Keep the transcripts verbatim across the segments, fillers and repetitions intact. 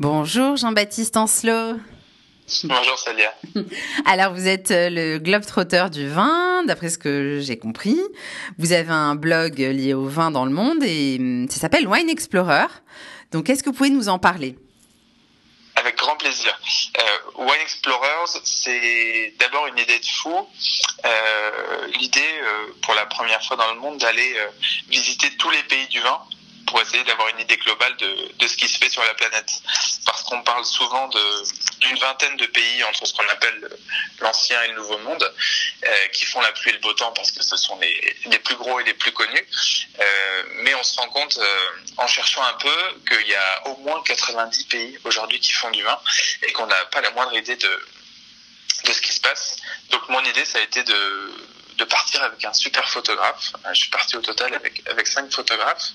Bonjour Jean-Baptiste Ancelot. Bonjour Celia. Alors vous êtes le globe-trotteur du vin, d'après ce que j'ai compris. Vous avez un blog lié au vin dans le monde et ça s'appelle Wine Explorers. Donc est-ce que vous pouvez nous en parler ? Avec grand plaisir. Euh, Wine Explorers, c'est d'abord une idée de fou. Euh, l'idée, euh, pour la première fois dans le monde, d'aller euh, visiter tous les pays du vin, pour essayer d'avoir une idée globale de, de ce qui se fait sur la planète. Parce qu'on parle souvent de, d'une vingtaine de pays entre ce qu'on appelle l'ancien et le nouveau monde, euh, qui font la pluie et le beau temps parce que ce sont les, les plus gros et les plus connus. Euh, mais on se rend compte, euh, en cherchant un peu, qu'il y a au moins quatre-vingt-dix pays aujourd'hui qui font du vin et qu'on n'a pas la moindre idée de, de ce qui se passe. Donc mon idée, ça a été de... de partir avec un super photographe. Je suis parti au total avec, avec cinq photographes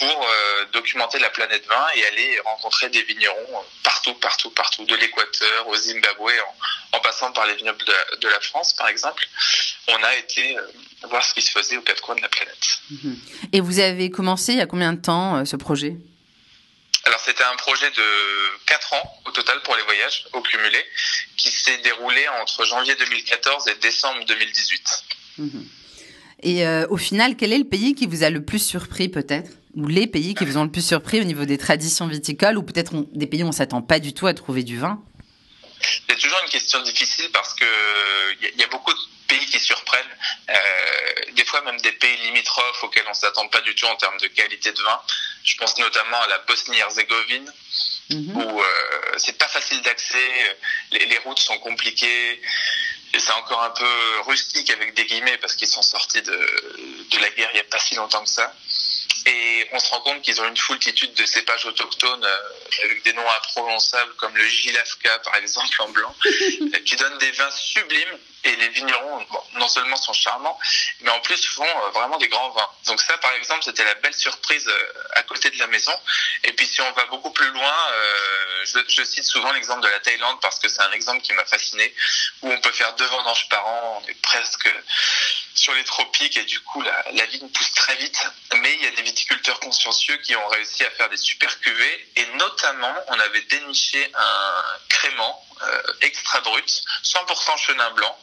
pour euh, documenter la planète vin et aller rencontrer des vignerons partout, partout, partout, de l'Équateur au Zimbabwe, en, en passant par les vignobles de, de la France, par exemple. On a été euh, voir ce qui se faisait aux quatre coins de la planète. Et vous avez commencé il y a combien de temps euh, ce projet ? Alors c'était un projet de quatre ans au total pour les voyages, au cumulé, qui s'est déroulé entre janvier deux mille quatorze et décembre deux mille dix-huit. Mmh. Et euh, au final, quel est le pays qui vous a le plus surpris peut-être ? Ou les pays qui vous ont le plus surpris au niveau des traditions viticoles, ou peut-être on, des pays où on ne s'attend pas du tout à trouver du vin ? C'est toujours une question difficile parce qu'il y, y a beaucoup de pays qui surprennent, euh, des fois même des pays limitrophes auxquels on ne s'attend pas du tout en termes de qualité de vin. Je pense notamment à la Bosnie-Herzégovine, mmh. où euh, c'est pas facile d'accès, les, les routes sont compliquées, et c'est encore un peu rustique avec des guillemets parce qu'ils sont sortis de, de la guerre il n'y a pas si longtemps que ça. Et on se rend compte qu'ils ont une foultitude de cépages autochtones euh, avec des noms imprononçables comme le gilafka, par exemple, en blanc, euh, qui donnent des vins sublimes. Et les vignerons, bon, non seulement sont charmants, mais en plus font euh, vraiment des grands vins. Donc ça, par exemple, c'était la belle surprise euh, à côté de la maison. Et puis si on va beaucoup plus loin, euh, je, je cite souvent l'exemple de la Thaïlande parce que c'est un exemple qui m'a fasciné, où on peut faire deux vendanges par an, on est presque sur les tropiques et du coup la, la vigne pousse très vite. Mais il y a des viticulteurs consciencieux qui ont réussi à faire des super cuvées et notamment on avait déniché un crément euh, extra brut, cent pour cent chenin blanc,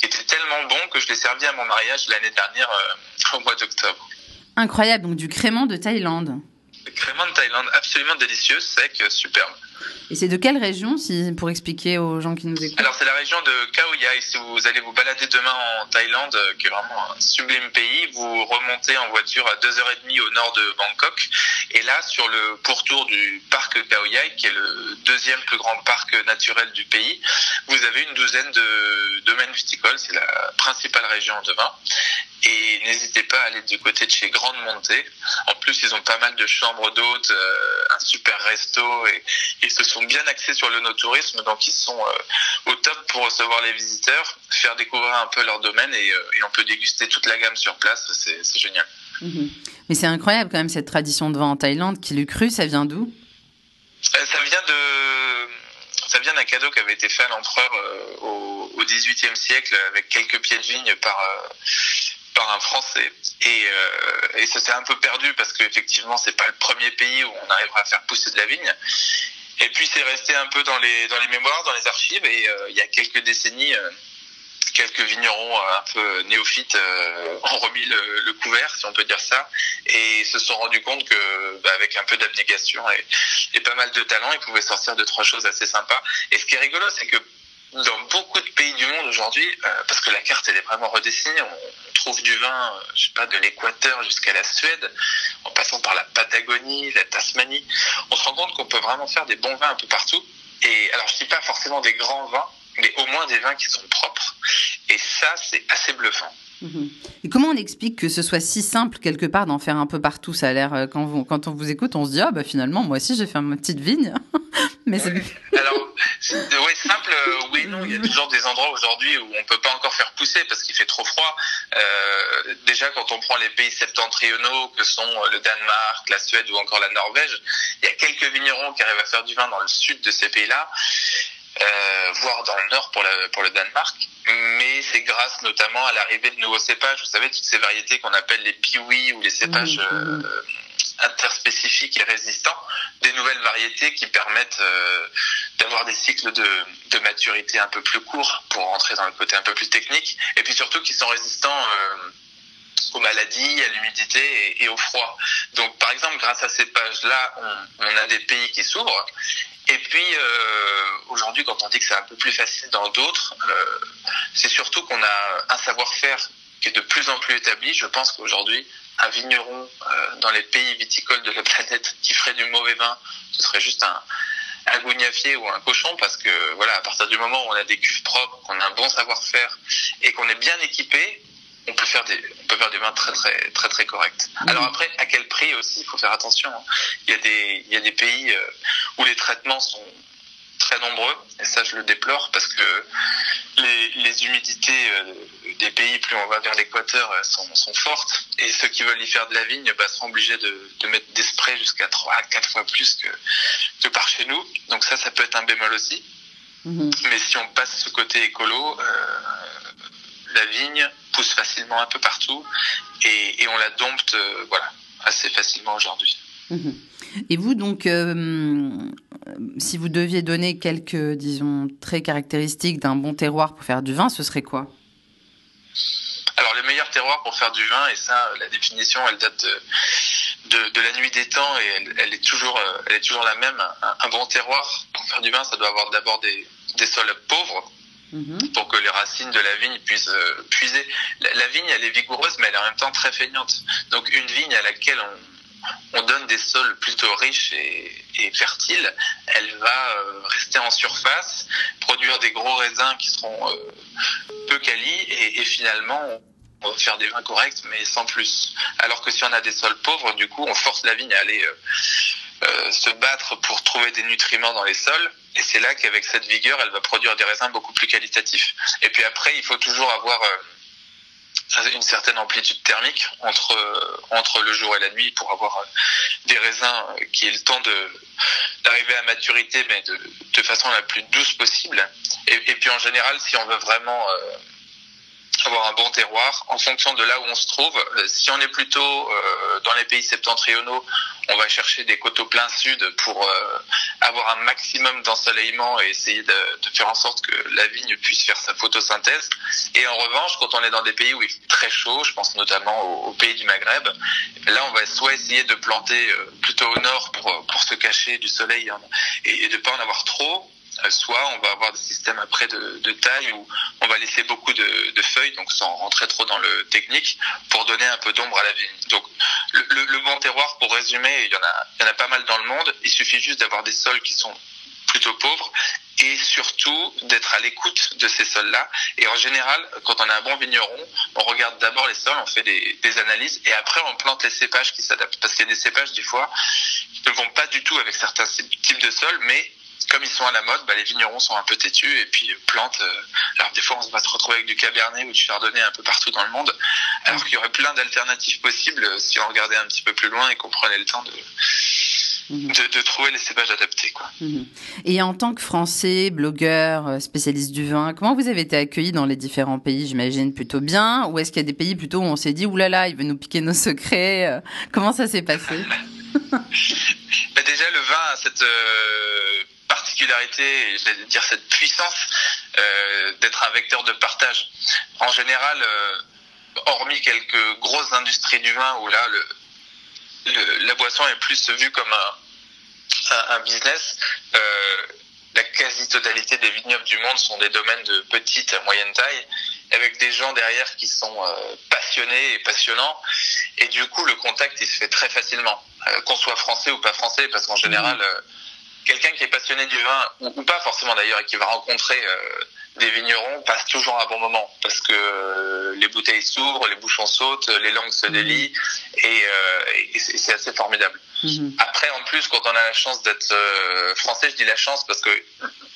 qui était tellement bon que je l'ai servi à mon mariage l'année dernière euh, au mois d'octobre. Incroyable, donc du crément de Thaïlande. Le crément de Thaïlande, absolument délicieux, sec, superbe. Et c'est de quelle région, si, pour expliquer aux gens qui nous écoutent ? Alors c'est la région de Khao Yai. Si vous allez vous balader demain en Thaïlande, qui est vraiment un sublime pays, vous remontez en voiture à deux heures trente au nord de Bangkok. Et là, sur le pourtour du parc Khao Yai, qui est le deuxième plus grand parc naturel du pays, vous avez une douzaine de domaines viticoles. C'est la principale région de vin. Et n'hésitez pas à aller du côté de chez Grande Montée. En plus, ils ont pas mal de chambres d'hôtes, euh, un super resto et ils se sont bien axés sur le no-tourisme. Donc, ils sont euh, au top pour recevoir les visiteurs, faire découvrir un peu leur domaine et, euh, et on peut déguster toute la gamme sur place. C'est, c'est génial. Mmh. Mais c'est incroyable quand même cette tradition de vin en Thaïlande. Qui l'eût cru, ça vient d'où ? euh, Ça vient de... Ça vient d'un cadeau qui avait été fait à l'empereur euh, au, au dix-huitième siècle avec quelques pieds de vigne par... Euh, par un Français et, euh, et ça s'est un peu perdu parce qu'effectivement c'est pas le premier pays où on arrivera à faire pousser de la vigne et puis c'est resté un peu dans les, dans les mémoires, dans les archives et euh, il y a quelques décennies euh, quelques vignerons un peu néophytes euh, ont remis le, le couvert si on peut dire ça et se sont rendus compte que bah, avec un peu d'abnégation et, et pas mal de talent ils pouvaient sortir deux trois choses assez sympas et ce qui est rigolo c'est que dans beaucoup de pays du monde aujourd'hui, euh, parce que la carte elle est vraiment redessinée, on trouve du vin, euh, je sais pas, de l'Équateur jusqu'à la Suède, en passant par la Patagonie, la Tasmanie. On se rend compte qu'on peut vraiment faire des bons vins un peu partout. Et alors je dis pas forcément des grands vins, mais au moins des vins qui sont propres. Et ça, c'est assez bluffant. Mmh. Et comment on explique que ce soit si simple quelque part d'en faire un peu partout ? Ça a l'air euh, quand, vous, quand on vous écoute, on se dit ah bah finalement moi aussi j'ai fait ma petite vigne. Mais c'est ouais. Alors ouais, simple, euh, oui, non, il y a toujours des endroits aujourd'hui où on peut pas encore faire pousser parce qu'il fait trop froid. Euh, déjà, quand on prend les pays septentrionaux que sont le Danemark, la Suède ou encore la Norvège, il y a quelques vignerons qui arrivent à faire du vin dans le sud de ces pays-là, euh, voire dans le nord pour, la, pour le Danemark. Mais c'est grâce notamment à l'arrivée de nouveaux cépages. Vous savez, toutes ces variétés qu'on appelle les piwi ou les cépages... Euh, interspécifiques et résistants, des nouvelles variétés qui permettent euh, d'avoir des cycles de, de maturité un peu plus courts pour rentrer dans le côté un peu plus technique, et puis surtout qui sont résistants euh, aux maladies, à l'humidité et, et au froid. Donc par exemple, grâce à ces pages-là, on, on a des pays qui s'ouvrent. Et puis euh, aujourd'hui, quand on dit que c'est un peu plus facile dans d'autres, euh, c'est surtout qu'on a un savoir-faire qui est de plus en plus établi. Je pense qu'aujourd'hui, un vigneron euh, dans les pays viticoles de la planète qui ferait du mauvais vin, ce serait juste un, un gougnafier ou un cochon, parce que voilà, à partir du moment où on a des cuves propres, qu'on a un bon savoir-faire et qu'on est bien équipé, on peut faire des, on peut faire des vins très très très très corrects. Alors après, à quel prix aussi, il faut faire attention. Il y a des, il y a des pays où les traitements sont très nombreux, et ça je le déplore, parce que les, les humidités des pays, plus on va vers l'équateur, sont, sont fortes, et ceux qui veulent y faire de la vigne bah, seront obligés de, de mettre des sprays jusqu'à trois à quatre fois plus que, que par chez nous, donc ça, ça peut être un bémol aussi. Mmh. Mais si on passe ce côté écolo, euh, la vigne pousse facilement un peu partout, et, et on la dompte euh, voilà, assez facilement aujourd'hui. Mmh. Et vous, donc, euh, si vous deviez donner quelques, disons, traits caractéristiques d'un bon terroir pour faire du vin, ce serait quoi ? Alors, les meilleurs terroirs pour faire du vin, et ça, la définition, elle date de, de, de la nuit des temps, et elle, elle, est toujours, elle est toujours la même. Un, un bon terroir pour faire du vin, ça doit avoir d'abord des, des sols pauvres, mmh. pour que les racines de la vigne puissent euh, puiser. La, la vigne, elle est vigoureuse, mais elle est en même temps très feignante. Donc, une vigne à laquelle on on donne des sols plutôt riches et, et fertiles, elle va euh, rester en surface, produire des gros raisins qui seront euh, peu qualis, et, et finalement on va faire des vins corrects mais sans plus. Alors que si on a des sols pauvres, du coup on force la vigne à aller euh, euh, se battre pour trouver des nutriments dans les sols, et c'est là qu'avec cette vigueur elle va produire des raisins beaucoup plus qualitatifs. Et puis après, il faut toujours avoir euh, une certaine amplitude thermique entre entre le jour et la nuit pour avoir des raisins qui aient le temps de d'arriver à maturité, mais de de façon la plus douce possible. Et, et puis en général, si on veut vraiment euh, avoir un bon terroir, en fonction de là où on se trouve, si on est plutôt euh, dans les pays septentrionaux, on va chercher des coteaux plein sud pour euh, avoir un maximum d'ensoleillement et essayer de, de faire en sorte que la vigne puisse faire sa photosynthèse. Et en revanche, quand on est dans des pays où il fait très chaud, je pense notamment aux, aux pays du Maghreb, là on va soit essayer de planter euh, plutôt au nord pour, pour se cacher du soleil, hein, et, et de pas en avoir trop, soit on va avoir des systèmes après de, de taille où on va laisser beaucoup de, de feuilles, donc sans rentrer trop dans le technique, pour donner un peu d'ombre à la vigne. Donc le, le, le bon terroir, pour résumer, il y, en a, il y en a pas mal dans le monde, il suffit juste d'avoir des sols qui sont plutôt pauvres, et surtout d'être à l'écoute de ces sols-là. Et en général, quand on a un bon vigneron, on regarde d'abord les sols, on fait des, des analyses, et après on plante les cépages qui s'adaptent, parce qu'il y a des cépages des fois qui ne vont pas du tout avec certains types de sols, mais comme ils sont à la mode, bah les vignerons sont un peu têtus et puis plantent. Euh, alors des fois, on va se retrouver avec du cabernet ou du chardonnay un peu partout dans le monde, alors qu'il y aurait plein d'alternatives possibles si on regardait un petit peu plus loin et qu'on prenait le temps de, mmh. de, de trouver les cépages adaptés, quoi. Mmh. Et en tant que Français, blogueur, spécialiste du vin, comment vous avez été accueilli dans les différents pays ? J'imagine plutôt bien. Ou est-ce qu'il y a des pays plutôt où on s'est dit « Ouh là là, il veut nous piquer nos secrets ». Comment ça s'est passé ? Bah déjà, le vin a cette... Euh... particularité, j'allais dire cette puissance euh, d'être un vecteur de partage. En général, euh, hormis quelques grosses industries du vin où là, le, le, la boisson est plus vue comme un, un, un business, euh, la quasi-totalité des vignobles du monde sont des domaines de petite à moyenne taille, avec des gens derrière qui sont euh, passionnés et passionnants, et du coup, le contact, il se fait très facilement, euh, qu'on soit français ou pas français, parce qu'en général... Euh, Quelqu'un qui est passionné du vin, ou pas forcément d'ailleurs, et qui va rencontrer euh, des vignerons, passe toujours un bon moment, parce que euh, les bouteilles s'ouvrent, les bouchons sautent, les langues se délient, et, euh, et c'est assez formidable. Mmh. Après, en plus, quand on a la chance d'être euh, français, je dis la chance parce que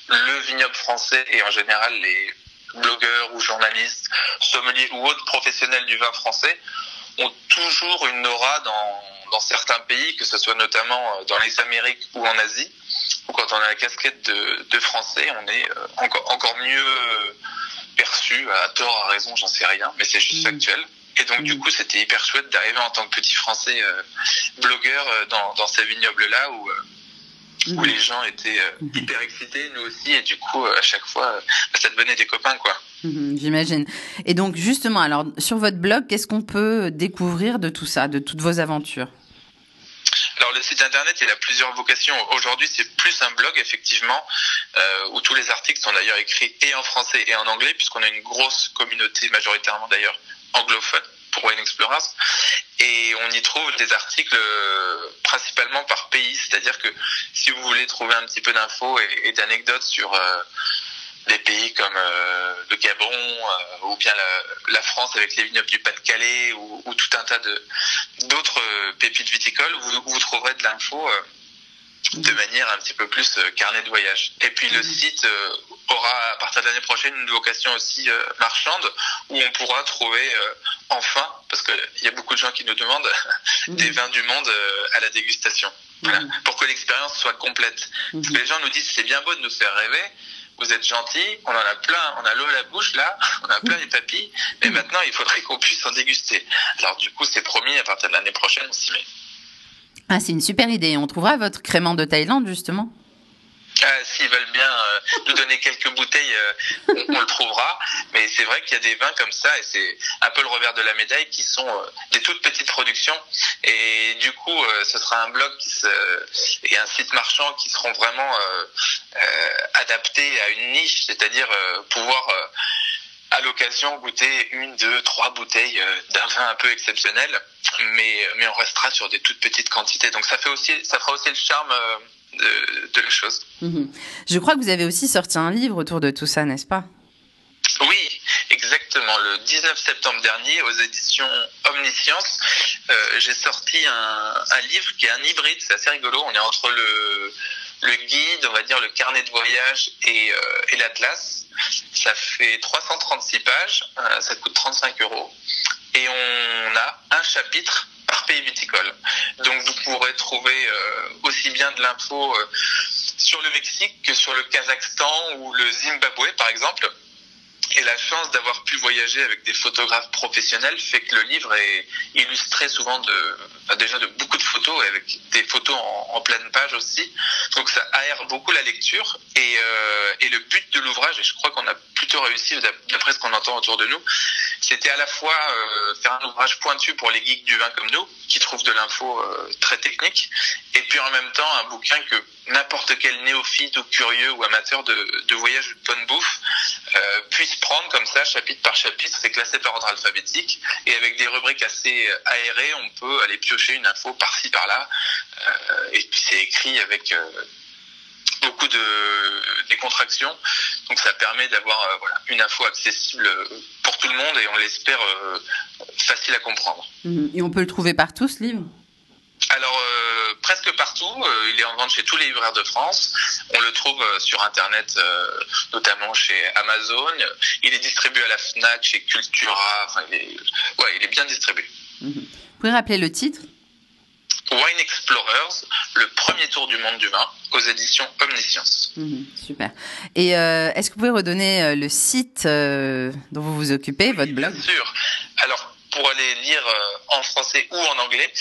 le vignoble français, et en général les blogueurs ou journalistes, sommeliers ou autres professionnels du vin français, ont toujours une aura dans... dans certains pays, que ce soit notamment dans les Amériques ou en Asie, où quand on a la casquette de, de français, on est encore, encore mieux perçu, à tort, à raison, j'en sais rien, mais c'est juste factuel. Et donc, mmh. du coup, c'était hyper chouette d'arriver en tant que petit Français euh, blogueur euh, dans, dans ces vignobles-là où, euh, mmh. où les gens étaient euh, mmh. hyper excités, nous aussi. Et du coup, euh, à chaque fois, euh, ça devenait des copains, quoi. Mmh, j'imagine. Et donc, justement, alors, sur votre blog, qu'est-ce qu'on peut découvrir de tout ça, de toutes vos aventures ? Alors, le site internet, il a plusieurs vocations. Aujourd'hui, c'est plus un blog, effectivement, euh, où tous les articles sont d'ailleurs écrits et en français et en anglais, puisqu'on a une grosse communauté, majoritairement d'ailleurs, anglophone pour Wine Explorers, et on y trouve des articles euh, principalement par pays, c'est-à-dire que si vous voulez trouver un petit peu d'infos et, et d'anecdotes sur euh, des pays comme euh, le Gabon euh, ou bien la, la France avec les vignobles du Pas-de-Calais ou, ou tout un tas de d'autres euh, pépites viticoles, vous, vous trouverez de l'info euh, de manière un petit peu plus euh, carnet de voyage. Et puis le site euh, aura à partir de l'année prochaine une vocation aussi euh, marchande où on pourra trouver euh, enfin, parce qu'il y a beaucoup de gens qui nous demandent, des vins du monde euh, à la dégustation. Voilà. Mmh. Pour que l'expérience soit complète. Mmh. Parce que les gens nous disent, c'est bien beau de nous faire rêver, vous êtes gentils, on en a plein, on a l'eau à la bouche là, on a plein les papilles, mais maintenant il faudrait qu'on puisse en déguster. Alors du coup c'est promis, à partir de l'année prochaine on s'y met. Ah, c'est une super idée. On trouvera votre crément de Thaïlande, justement. Ah, s'ils veulent bien euh, nous donner quelques bouteilles, euh, on, on le trouvera. Mais c'est vrai qu'il y a des vins comme ça, et c'est un peu le revers de la médaille, qui sont euh, des toutes petites productions. Et du coup, euh, ce sera un blog qui se, euh, et un site marchand qui seront vraiment euh, euh, adaptés à une niche, c'est-à-dire euh, pouvoir... Euh, à l'occasion, goûter une, deux, trois bouteilles d'un vin un peu exceptionnel, mais, mais on restera sur des toutes petites quantités. Donc ça, fait aussi, ça fera aussi le charme de, de la chose. Mmh. Je crois que vous avez aussi sorti un livre autour de tout ça, n'est-ce pas ? Oui, exactement. Le dix-neuf septembre dernier, aux éditions Omniscience, euh, j'ai sorti un, un livre qui est un hybride. C'est assez rigolo. On est entre le... le guide, on va dire le carnet de voyage et, euh, et l'atlas. Ça fait trois cent trente-six pages, euh, ça coûte trente-cinq euros. Et on a un chapitre par pays viticole. Donc vous pourrez trouver euh, aussi bien de l'info euh, sur le Mexique que sur le Kazakhstan ou le Zimbabwe par exemple. Et la chance d'avoir pu voyager avec des photographes professionnels fait que le livre est illustré souvent de, bah déjà de beaucoup de photos, avec des photos en, en pleine page aussi. Donc ça aère beaucoup la lecture. Et, euh, et le but de l'ouvrage, et je crois qu'on a plutôt réussi d'après ce qu'on entend autour de nous, c'était à la fois euh, faire un ouvrage pointu pour les geeks du vin comme nous, qui trouvent de l'info euh, très technique, et puis en même temps un bouquin que n'importe quel néophyte ou curieux ou amateur de, de voyage ou de bonne bouffe euh, puisse prendre comme ça, chapitre par chapitre. C'est classé par ordre alphabétique et avec des rubriques assez aérées, on peut aller piocher une info par-ci, par-là. Euh, et puis c'est écrit avec euh, beaucoup de décontractions. Donc ça permet d'avoir euh, voilà, une info accessible pour tout le monde et on l'espère euh, facile à comprendre. Et on peut le trouver partout, ce livre ? Alors, euh, presque partout. Euh, il est en vente chez tous les libraires de France. On le trouve euh, sur Internet, euh, notamment chez Amazon. Il est distribué à la FNAC, chez Cultura. Enfin, il est... ouais, il est bien distribué. Mmh. Vous pouvez rappeler le titre ? Wine Explorers, le premier tour du monde du vin, aux éditions Omniscience. Mmh, super. Et euh, est-ce que vous pouvez redonner le site euh, dont vous vous occupez, votre blog ? Bien sûr. Alors, pour aller lire en français ou en anglais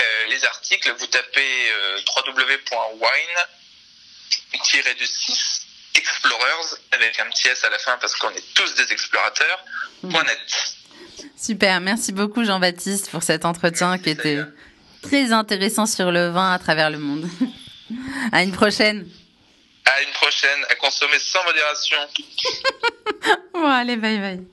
euh, les articles, vous tapez euh, www point wine tiret du six explorers avec un petit S à la fin parce qu'on est tous des explorateurs, mmh. .net. Super, merci beaucoup Jean-Baptiste pour cet entretien merci, qui était bien. Très intéressant sur le vin à travers le monde. À une prochaine. À une prochaine, à consommer sans modération. Bon, allez, bye bye.